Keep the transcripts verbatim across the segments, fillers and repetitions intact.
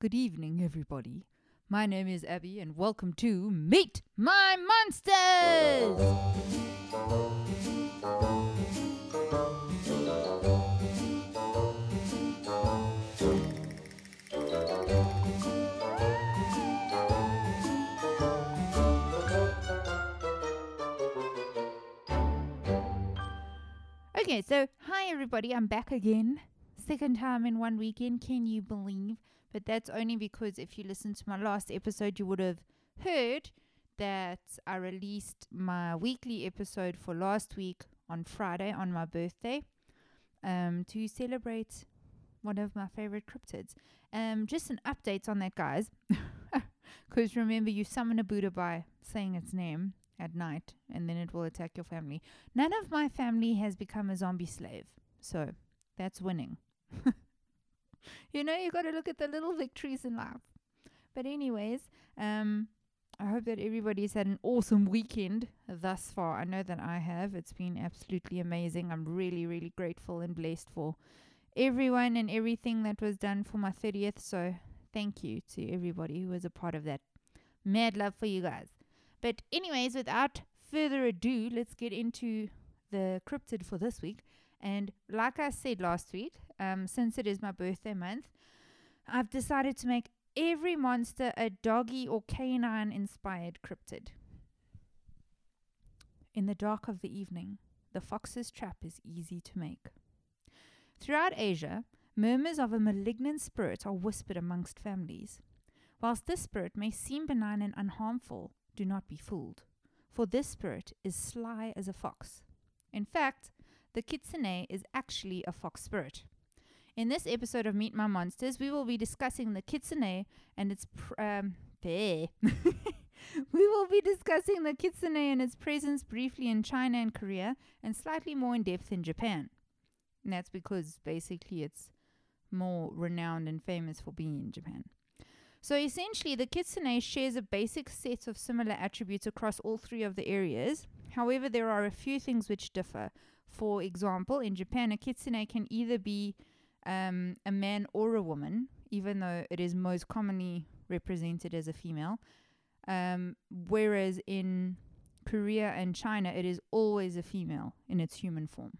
Good evening, everybody. My name is Abby, and welcome to Meet My Monsters! Okay, so, hi everybody, I'm back again. Second time in one weekend, can you believe? But that's only because if you listened to my last episode, you would have heard that I released my weekly episode for last week on Friday on my birthday um, to celebrate one of my favorite cryptids. Um, just an update on that, guys. Because remember, you summon a Buddha by saying its name at night, and then it will attack your family. None of my family has become a zombie slave, so that's winning. You know, you got to look at the little victories in life. But anyways, um, I hope that everybody's had an awesome weekend thus far. I know that I have. It's been absolutely amazing. I'm really, really grateful and blessed for everyone and everything that was done for my thirtieth. So thank you to everybody who was a part of that. Mad love for you guys. But anyways, without further ado, let's get into the cryptid for this week. And like I said last week, um, since it is my birthday month, I've decided to make every monster a doggy or canine-inspired cryptid. In the dark of the evening, the fox's trap is easy to make. Throughout Asia, murmurs of a malignant spirit are whispered amongst families. Whilst this spirit may seem benign and unharmful, do not be fooled, for this spirit is sly as a fox. In fact, the kitsune is actually a fox spirit. In this episode of Meet My Monsters, we will be discussing the kitsune and its pr- um, we will be discussing the kitsune and its presence briefly in China and Korea, and slightly more in depth in Japan. And that's because basically it's more renowned and famous for being in Japan. So essentially, the kitsune shares a basic set of similar attributes across all three of the areas. However, there are a few things which differ. For example, in Japan, a kitsune can either be um, a man or a woman, even though it is most commonly represented as a female. Um, whereas in Korea and China, it is always a female in its human form.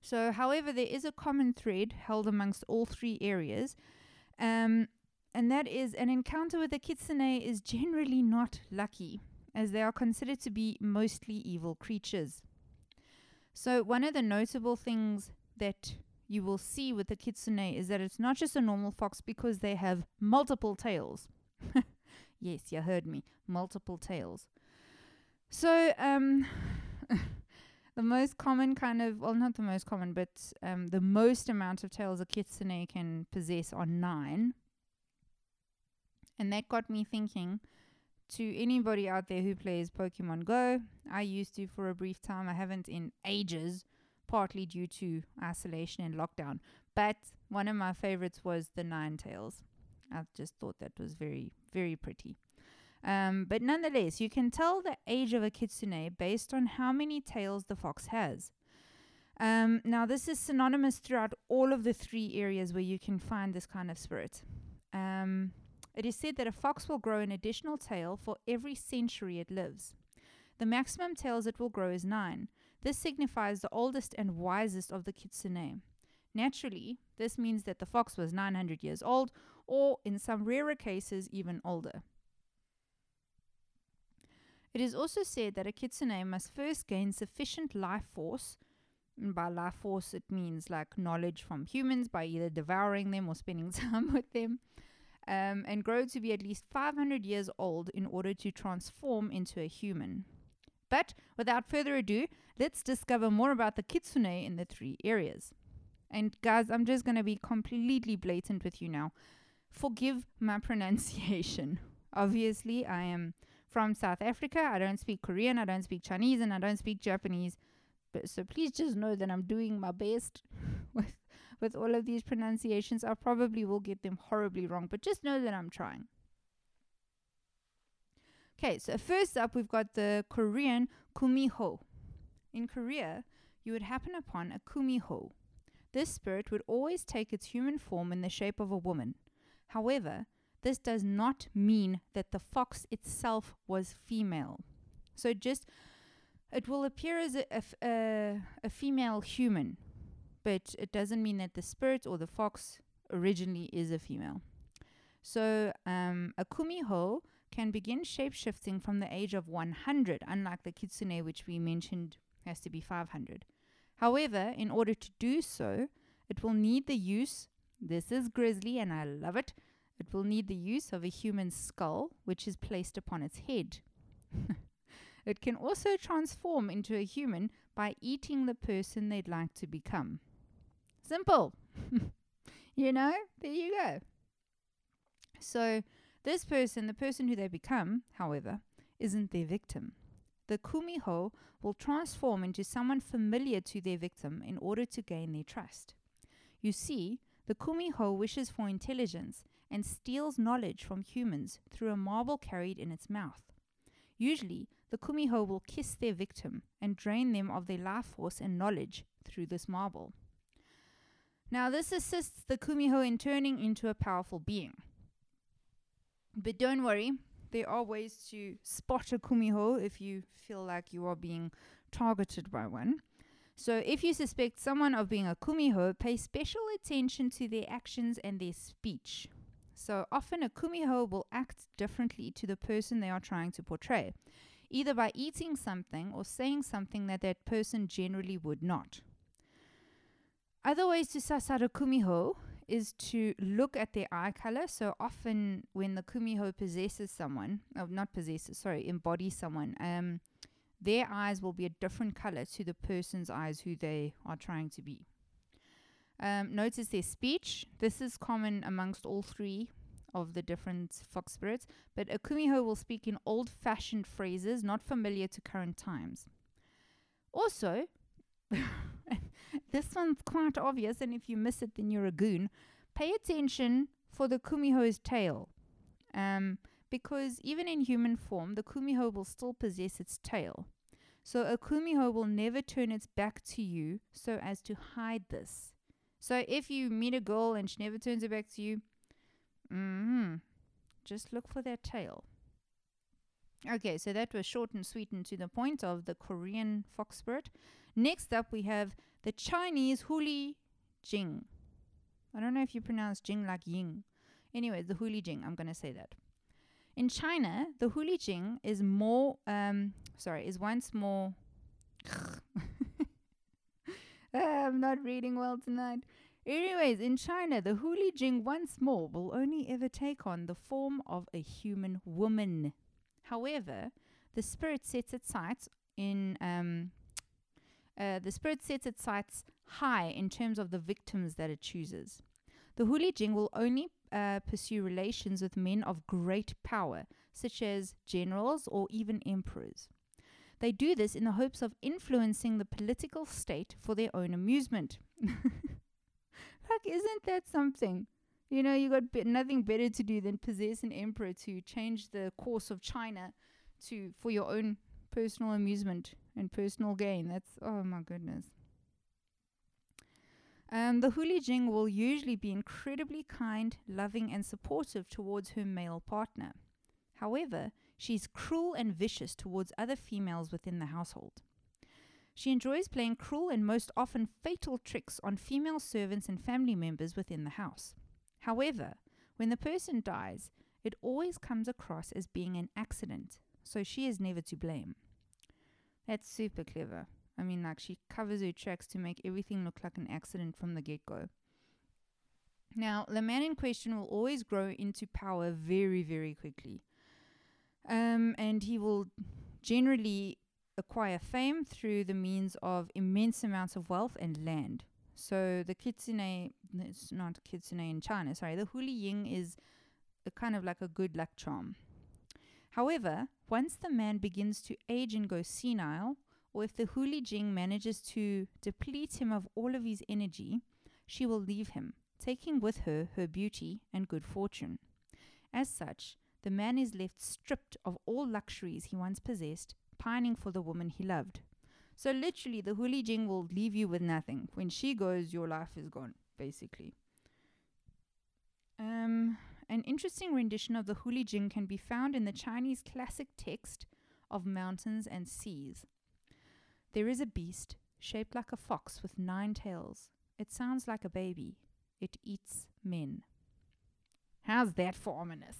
So, however, there is a common thread held amongst all three areas, um, and that is an encounter with a kitsune is generally not lucky, as they are considered to be mostly evil creatures. So one of the notable things that you will see with the kitsune is that it's not just a normal fox, because they have multiple tails. Yes, you heard me. Multiple tails. So um, the most common kind of, well, not the most common, but um, the most amount of tails a kitsune can possess are nine. And that got me thinking. To anybody out there who plays Pokemon Go, I used to for a brief time. I haven't in ages, partly due to isolation and lockdown. But one of my favorites was the Ninetales. I just thought that was very, very pretty. Um, but nonetheless, you can tell the age of a kitsune based on how many tails the fox has. Um, now, this is synonymous throughout all of the three areas where you can find this kind of spirit. Um... It is said that a fox will grow an additional tail for every century it lives. The maximum tails it will grow is nine. This signifies the oldest and wisest of the kitsune. Naturally, this means that the fox was nine hundred years old, or in some rarer cases, even older. It is also said that a kitsune must first gain sufficient life force. And by life force, it means like knowledge from humans by either devouring them or spending time with them. Um, and grow to be at least five hundred years old in order to transform into a human. But without further ado, let's discover more about the kitsune in the three areas. And guys, I'm just going to be completely blatant with you now. Forgive my pronunciation. Obviously, I am from South Africa. I don't speak Korean, I don't speak Chinese, and I don't speak Japanese. But, so please just know that I'm doing my best with With all of these pronunciations. I probably will get them horribly wrong, but just know that I'm trying. Okay, so first up, we've got the Korean kumiho. In Korea, you would happen upon a kumiho. This spirit would always take its human form in the shape of a woman. However, this does not mean that the fox itself was female. So just, it will appear as a, a, a female human, but it doesn't mean that the spirit or the fox originally is a female. So um, a kumiho can begin shape-shifting from the age of one hundred, unlike the kitsune, which we mentioned has to be five hundred. However, in order to do so, it will need the use, this is grisly and I love it, it will need the use of a human skull, which is placed upon its head. It can also transform into a human by eating the person they'd like to become. Simple. You know, there you go. So this person, the person who they become, however, isn't their victim. The kumiho will transform into someone familiar to their victim in order to gain their trust. You see, the kumiho wishes for intelligence and steals knowledge from humans through a marble carried in its mouth. Usually, the kumiho will kiss their victim and drain them of their life force and knowledge through this marble. Now, this assists the kumiho in turning into a powerful being. But don't worry, there are ways to spot a kumiho if you feel like you are being targeted by one. So if you suspect someone of being a kumiho, pay special attention to their actions and their speech. So often a kumiho will act differently to the person they are trying to portray, either by eating something or saying something that that person generally would not. Other ways to suss out a kumiho is to look at their eye color. So often when the kumiho possesses someone, oh, not possesses, sorry, embodies someone, um, their eyes will be a different color to the person's eyes who they are trying to be. Um, notice their speech. This is common amongst all three of the different fox spirits, but a kumiho will speak in old-fashioned phrases not familiar to current times. Also, this one's quite obvious, and if you miss it, then you're a goon. Pay attention for the kumiho's tail, um, because even in human form, the kumiho will still possess its tail. So a kumiho will never turn its back to you so as to hide this. So if you meet a girl and she never turns her back to you, mm-hmm, just look for that tail. Okay, so that was short and sweet and to the point of the Korean fox spirit. Next up, we have the Chinese huli jing. I don't know if you pronounce jing like ying. Anyway, the huli jing, I'm going to say that. In China, the huli jing is more, um, sorry, is once more... I'm not reading well tonight. Anyways, in China, the huli jing once more will only ever take on the form of a human woman. However, the spirit sets its sights in um, uh, the spirit sets its sights high in terms of the victims that it chooses. The huli jing will only uh, pursue relations with men of great power, such as generals or even emperors. They do this in the hopes of influencing the political state for their own amusement. Like, isn't that something? You know, you got be- nothing better to do than possess an emperor to change the course of China to for your own personal amusement and personal gain. That's, oh my goodness. Um, the huli jing will usually be incredibly kind, loving, and supportive towards her male partner. However, she's cruel and vicious towards other females within the household. She enjoys playing cruel and most often fatal tricks on female servants and family members within the house. However, when the person dies, it always comes across as being an accident, so she is never to blame. That's super clever. I mean, like, she covers her tracks to make everything look like an accident from the get-go. Now, the man in question will always grow into power very, very quickly. Um, and he will generally acquire fame through the means of immense amounts of wealth and land. So the kitsune, it's not kitsune in China, sorry, the huli jing is a kind of like a good luck charm. However, once the man begins to age and go senile, or if the huli jing manages to deplete him of all of his energy, she will leave him, taking with her her beauty and good fortune. As such, the man is left stripped of all luxuries he once possessed, pining for the woman he loved. So literally, the huli jing will leave you with nothing. When she goes, your life is gone, basically. Um, interesting rendition of the huli jing can be found in the Chinese classic text of mountains and seas. There is a beast shaped like a fox with nine tails. It sounds like a baby. It eats men. How's that for ominous?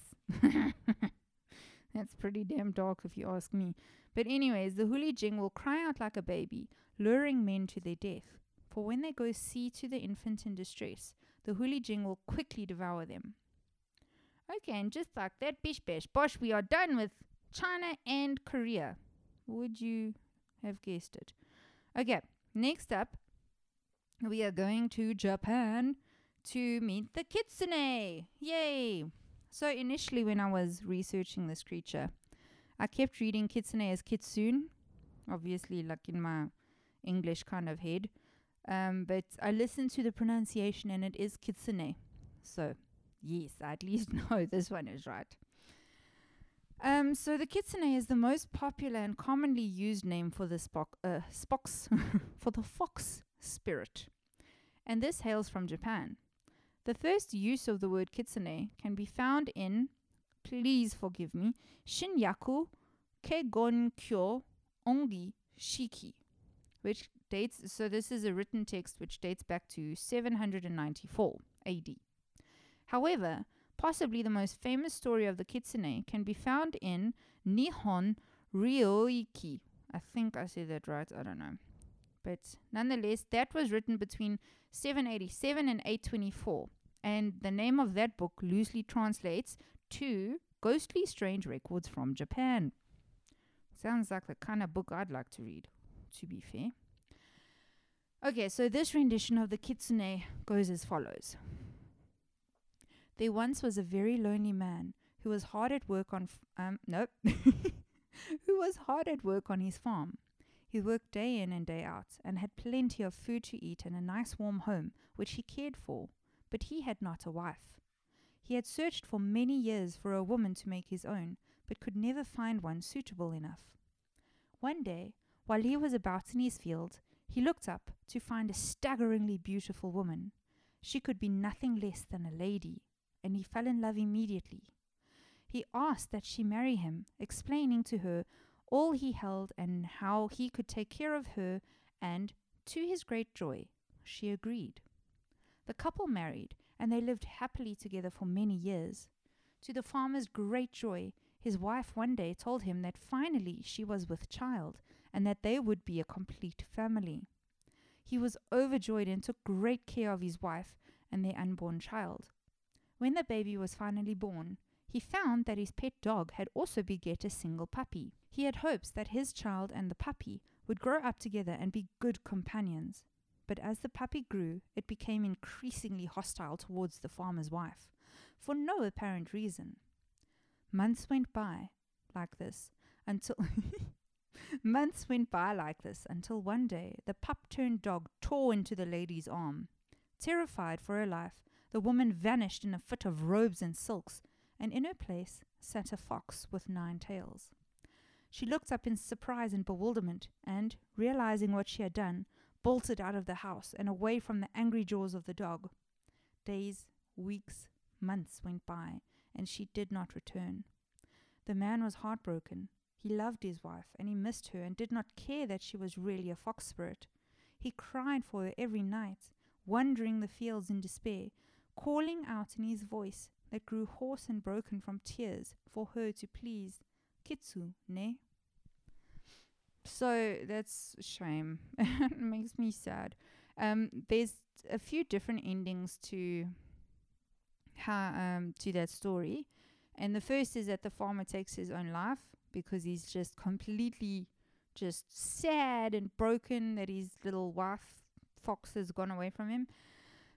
That's pretty damn dark if you ask me. But anyways, the huli jing will cry out like a baby, luring men to their death. For when they go see to the infant in distress, the huli jing will quickly devour them. Okay, and just like that, bish bash bosh, we are done with China and Korea. Would you have guessed it? Okay, next up, we are going to Japan to meet the kitsune. Yay! So initially when I was researching this creature, I kept reading kitsune as kitsune, obviously like in my English kind of head. Um, but I listened to the pronunciation and it is kitsune. So yes, I at least know this one is right. Um, so the kitsune is the most popular and commonly used name for the spock, uh, spox, for the fox spirit. And this hails from Japan. The first use of the word kitsune can be found in, please forgive me, Shinyaku Kegonkyo Ongi Shiki, which dates, so this is a written text which dates back to seven hundred ninety-four A D. However, possibly the most famous story of the kitsune can be found in Nihon Ryoiki. I think I said that right, I don't know. But nonetheless, that was written between seven eighty-seven and eight twenty-four. And the name of that book loosely translates to Ghostly Strange Records from Japan. Sounds like the kind of book I'd like to read, to be fair. Okay, so this rendition of the kitsune goes as follows. There once was a very lonely man who was hard at work on... F- um, nope. who was hard at work on his farm. He worked day in and day out and had plenty of food to eat and a nice warm home, which he cared for, but he had not a wife. He had searched for many years for a woman to make his own, but could never find one suitable enough. One day, while he was about in his field, he looked up to find a staggeringly beautiful woman. She could be nothing less than a lady, and he fell in love immediately. He asked that she marry him, explaining to her all he held and how he could take care of her, and, to his great joy, she agreed. The couple married, and they lived happily together for many years. To the farmer's great joy, his wife one day told him that finally she was with child, and that they would be a complete family. He was overjoyed and took great care of his wife and their unborn child. When the baby was finally born, he found that his pet dog had also beget a single puppy. He had hopes that his child and the puppy would grow up together and be good companions. But as the puppy grew, it became increasingly hostile towards the farmer's wife, for no apparent reason. Months went by like this until Months went by like this until one day the pup-turned dog tore into the lady's arm. Terrified for her life, the woman vanished in a fit of robes and silks, and in her place sat a fox with nine tails. She looked up in surprise and bewilderment, and, realizing what she had done, bolted out of the house and away from the angry jaws of the dog. Days, weeks, months went by, and she did not return. The man was heartbroken. He loved his wife, and he missed her and did not care that she was really a fox spirit. He cried for her every night, wandering the fields in despair, calling out in his voice that grew hoarse and broken from tears for her to please kitsune. So that's a shame. It makes me sad. Um, there's a few different endings to how, um, to that story. And the first is that the farmer takes his own life because he's just completely just sad and broken that his little wife, fox, has gone away from him.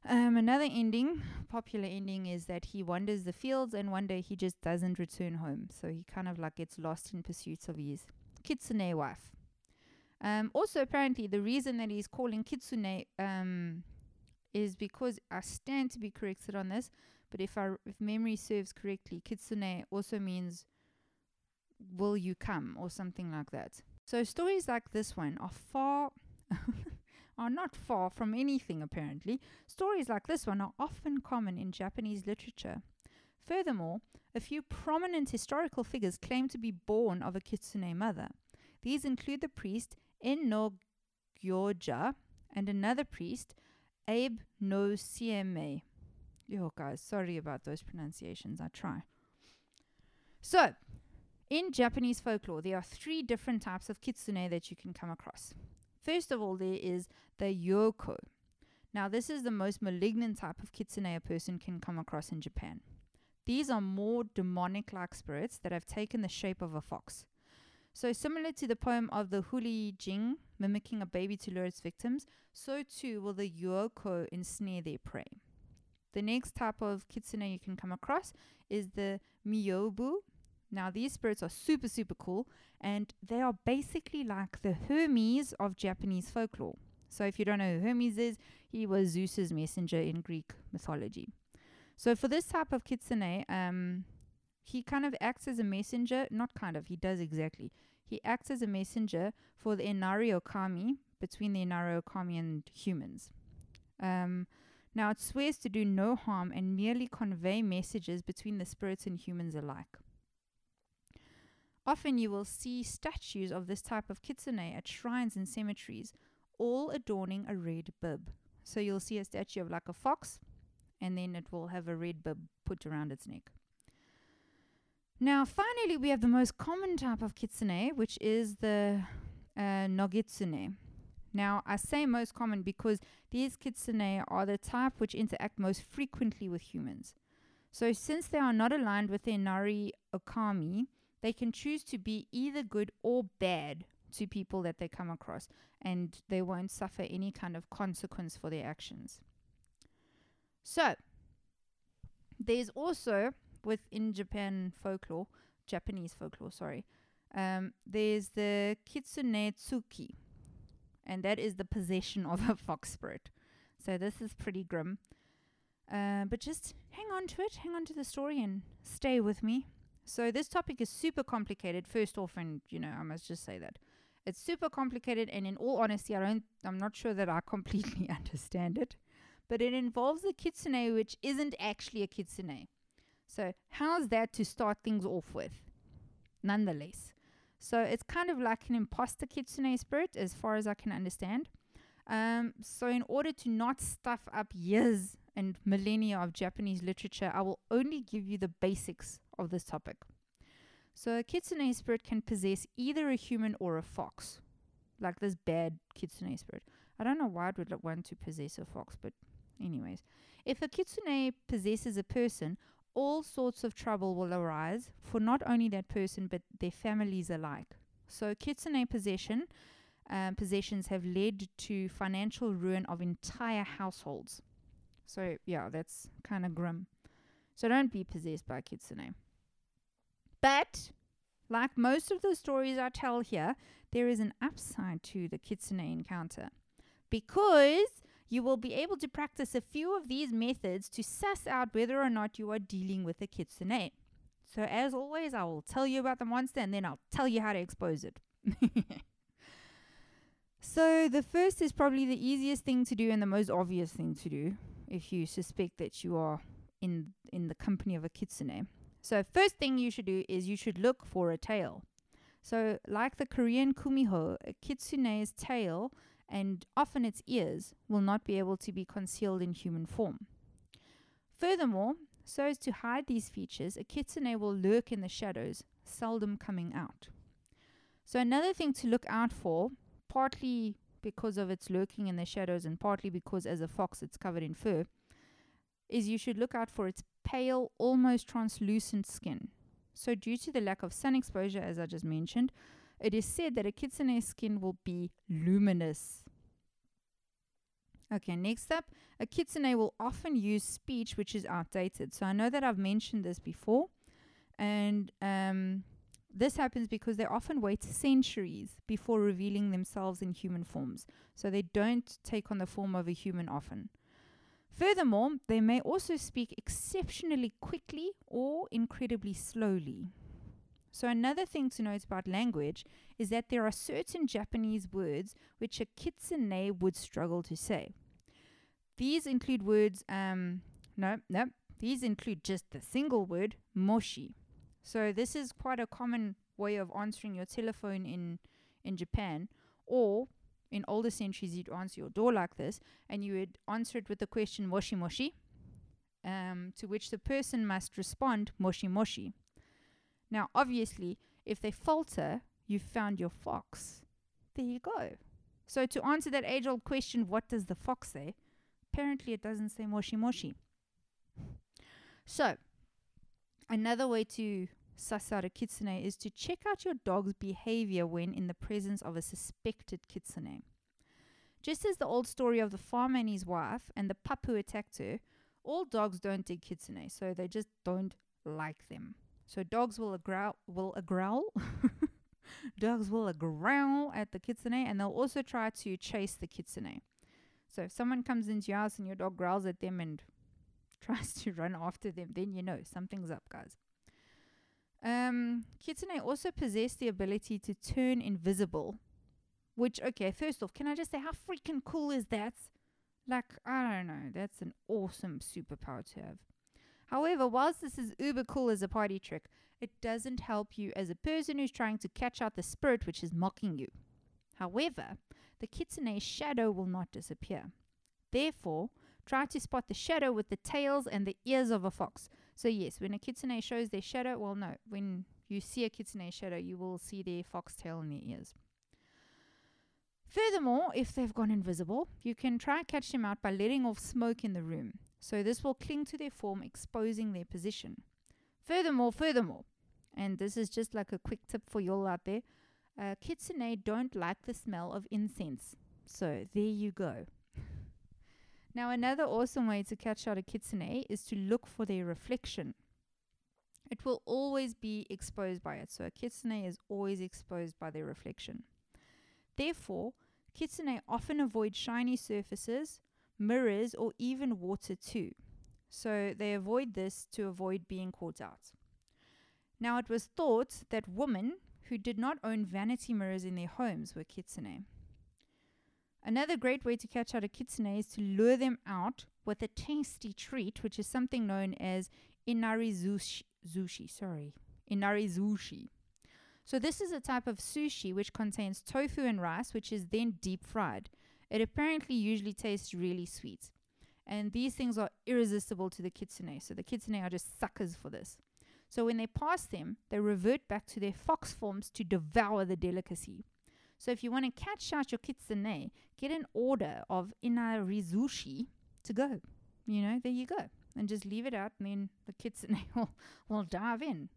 Um, another ending, popular ending, is that he wanders the fields and one day he just doesn't return home. So he kind of like gets lost in pursuit of his kitsune wife. Um, also, apparently, the reason that he's calling kitsune um, is because, I stand to be corrected on this, but if, I, if memory serves correctly, kitsune also means will you come or something like that. So stories like this one are far... are not far from anything, apparently. Stories like this one are often common in Japanese literature. Furthermore, a few prominent historical figures claim to be born of a kitsune mother. These include the priest Enno Gyoja and another priest, Abe No Seimei. Yo, guys, sorry about those pronunciations, I try. So, in Japanese folklore, there are three different types of kitsune that you can come across. First of all, there is the yoko. Now, this is the most malignant type of kitsune a person can come across in Japan. These are more demonic-like spirits that have taken the shape of a fox. So similar to the poem of the huli jing, mimicking a baby to lure its victims, so too will the yoko ensnare their prey. The next type of kitsune you can come across is the miyobu. Now, these spirits are super, super cool, and they are basically like the Hermes of Japanese folklore. So if you don't know who Hermes is, he was Zeus's messenger in Greek mythology. So for this type of kitsune, um, he kind of acts as a messenger, not kind of, he does exactly. He acts as a messenger for the Inari Okami, between the Inari Okami and humans. Um, now, it swears to do no harm and merely convey messages between the spirits and humans alike. Often you will see statues of this type of kitsune at shrines and cemeteries, all adorning a red bib. So you'll see a statue of like a fox, and then it will have a red bib put around its neck. Now, finally, we have the most common type of kitsune, which is the uh, nogitsune. Now, I say most common because these kitsune are the type which interact most frequently with humans. So since they are not aligned with their Inari Okami, they can choose to be either good or bad to people that they come across, and they won't suffer any kind of consequence for their actions. So, there's also, within Japan folklore, Japanese folklore, sorry, um, there's the kitsune tsuki, and that is the possession of a fox spirit. So this is pretty grim, uh, but just hang on to it, hang on to the story, and stay with me. So this topic is super complicated, first off, and, you know, I must just say that. It's super complicated, and in all honesty, I don't, I'm not sure that I completely understand it. But it involves a kitsune which isn't actually a kitsune. So how's that to start things off with? Nonetheless. So it's kind of like an imposter kitsune spirit, as far as I can understand. Um, so in order to not stuff up years and millennia of Japanese literature, I will only give you the basics of this topic. So a kitsune spirit can possess either a human or a fox, like this bad kitsune spirit. I don't know why it would want to possess a fox, but anyways. If a kitsune possesses a person, all sorts of trouble will arise for not only that person, but their families alike. So kitsune possession, um, possessions have led to financial ruin of entire households. So yeah, that's kind of grim. So don't be possessed by kitsune. But, like most of the stories I tell here, there is an upside to the kitsune encounter, because you will be able to practice a few of these methods to suss out whether or not you are dealing with a kitsune. So as always, I will tell you about the monster, and then I'll tell you how to expose it. So the first is probably the easiest thing to do and the most obvious thing to do if you suspect that you are in in the company of a kitsune. So first thing you should do is you should look for a tail. So like the Korean kumiho, a kitsune's tail and often its ears will not be able to be concealed in human form. Furthermore, so as to hide these features, a kitsune will lurk in the shadows, seldom coming out. So another thing to look out for, partly because of its lurking in the shadows and partly because as a fox it's covered in fur, is you should look out for its pale, almost translucent skin. So due to the lack of sun exposure, as I just mentioned, it is said that a kitsune's skin will be luminous. Okay, next up, a kitsune will often use speech which is outdated. So I know that I've mentioned this before, and um, this happens because they often wait centuries before revealing themselves in human forms. So they don't take on the form of a human often. Furthermore, they may also speak exceptionally quickly or incredibly slowly. So another thing to note about language is that there are certain Japanese words which a kitsune would struggle to say. These include words, um, no, no, These include just the single word, Moshi. So this is quite a common way of answering your telephone in, in Japan. Or in older centuries, you'd answer your door like this, and you would answer it with the question, Moshi Moshi, um, to which the person must respond, Moshi Moshi. Now, obviously, if they falter, you've found your fox. There you go. So to answer that age-old question, what does the fox say? Apparently, it doesn't say Moshi Moshi. So, another way to suss out a kitsune is to check out your dog's behavior when in the presence of a suspected kitsune. Just as the old story of the farmer and his wife and the pup who attacked her, all dogs don't dig kitsune, so they just don't like them. So dogs will a growl, will a growl. Dogs will a growl at the kitsune, and they'll also try to chase the kitsune. So if someone comes into your house and your dog growls at them and tries to run after them, then you know something's up, guys. Um, kitsune also possess the ability to turn invisible, which, okay, first off, can I just say how freaking cool is that? Like, I don't know, that's an awesome superpower to have. However, whilst this is uber cool as a party trick, it doesn't help you as a person who's trying to catch out the spirit which is mocking you. However, the kitsune's shadow will not disappear. Therefore, try to spot the shadow with the tails and the ears of a fox. So yes, when a kitsune shows their shadow, well no, when you see a kitsune's shadow, you will see their fox tail and their ears. Furthermore, if they've gone invisible, you can try and catch them out by letting off smoke in the room. So this will cling to their form, exposing their position. Furthermore, furthermore, and this is just like a quick tip for you all out there, uh, kitsune don't like the smell of incense. So there you go. Now, another awesome way to catch out a kitsune is to look for their reflection. It will always be exposed by it. So a kitsune is always exposed by their reflection. Therefore, kitsune often avoid shiny surfaces, mirrors, or even water too. So they avoid this to avoid being caught out. Now, it was thought that women who did not own vanity mirrors in their homes were kitsune. Another great way to catch out a kitsune is to lure them out with a tasty treat, which is something known as inarizushi. Zushi, sorry, inarizushi. So this is a type of sushi which contains tofu and rice, which is then deep fried. It apparently usually tastes really sweet. And these things are irresistible to the kitsune. So the kitsune are just suckers for this. So when they pass them, they revert back to their fox forms to devour the delicacy. So if you want to catch out your kitsune, get an order of inarizushi to go. You know, there you go. And just leave it out, and then the kitsune will, will dive in.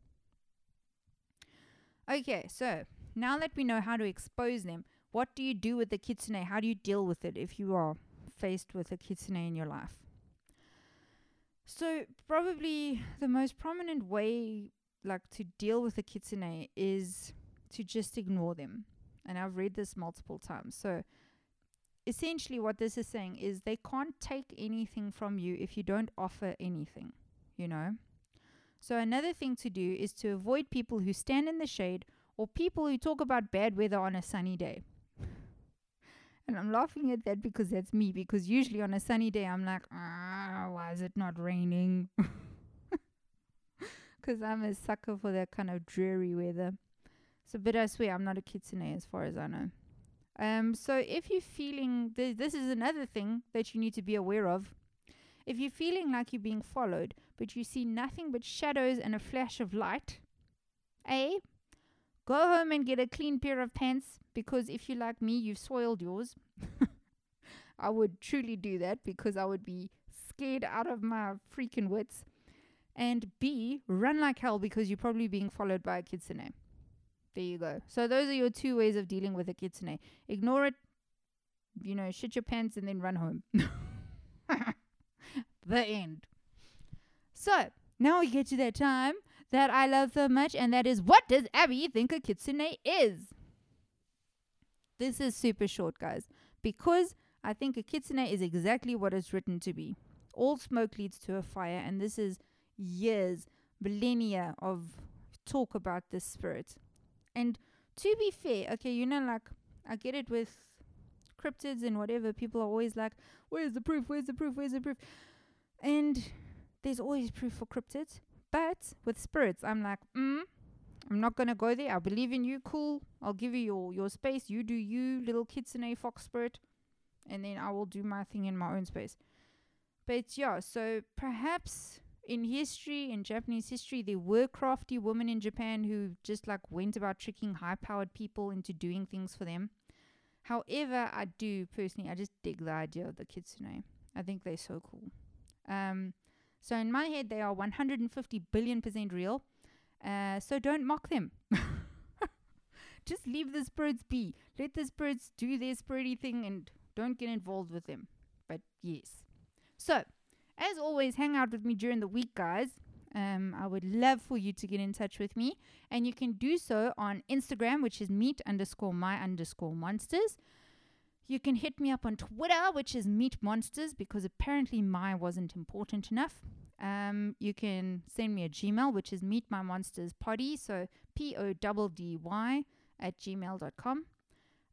Okay, so now that we know how to expose them, what do you do with the kitsune? How do you deal with it if you are faced with a kitsune in your life? So probably the most prominent way like to deal with a kitsune is to just ignore them. And I've read this multiple times. So essentially what this is saying is they can't take anything from you if you don't offer anything, you know. So another thing to do is to avoid people who stand in the shade or people who talk about bad weather on a sunny day. And I'm laughing at that because that's me, because usually on a sunny day I'm like, ah, why is it not raining? Because I'm a sucker for that kind of dreary weather. So, but I swear, I'm not a kitsune as far as I know. Um, so if you're feeling, th- this is another thing that you need to be aware of. If you're feeling like you're being followed, but you see nothing but shadows and a flash of light, A, go home and get a clean pair of pants, because if you're like me, you've soiled yours. I would truly do that because I would be scared out of my freaking wits. And B, run like hell because you're probably being followed by a kitsune. There you go. So those are your two ways of dealing with a kitsune. Ignore it, you know, shit your pants, and then run home. The end. So now we get to that time that I love so much, and that is, what does Abby think a kitsune is? This is super short, guys, because I think a kitsune is exactly what it's written to be. All smoke leads to a fire, and this is years, millennia of talk about this spirit. And to be fair, okay, you know, like, I get it with cryptids and whatever. People are always like, where's the proof? Where's the proof? Where's the proof? And there's always proof for cryptids. But with spirits, I'm like, mm, I'm not going to go there. I believe in you. Cool. I'll give you your, your space. You do you, little kitsune fox spirit. And then I will do my thing in my own space. But yeah, so perhaps in history, in Japanese history, there were crafty women in Japan who just like went about tricking high-powered people into doing things for them. However, I do personally, I just dig the idea of the kitsune. I think they're so cool. Um, so in my head, they are one hundred fifty billion percent real. Uh, so don't mock them. Just leave the spirits be. Let the spirits do their spirity thing and don't get involved with them. But yes. So, as always, hang out with me during the week, guys. Um, I would love for you to get in touch with me. And you can do so on Instagram, which is meet underscore my underscore monsters. You can hit me up on Twitter, which is Meet Monsters, because apparently my wasn't important enough. Um, you can send me a Gmail, which is Meet My Monsters Poddy, so P O D D Y at gmail dot com.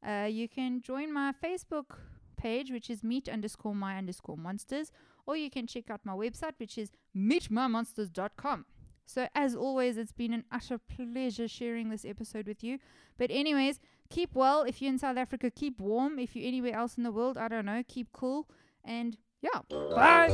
Uh, you can join my Facebook page, which is Meet underscore My underscore Monsters, or you can check out my website, which is meet my monsters dot com. So as always, it's been an utter pleasure sharing this episode with you. But anyways, keep well. If you're in South Africa, keep warm. If you're anywhere else in the world, I don't know, keep cool. And yeah, bye.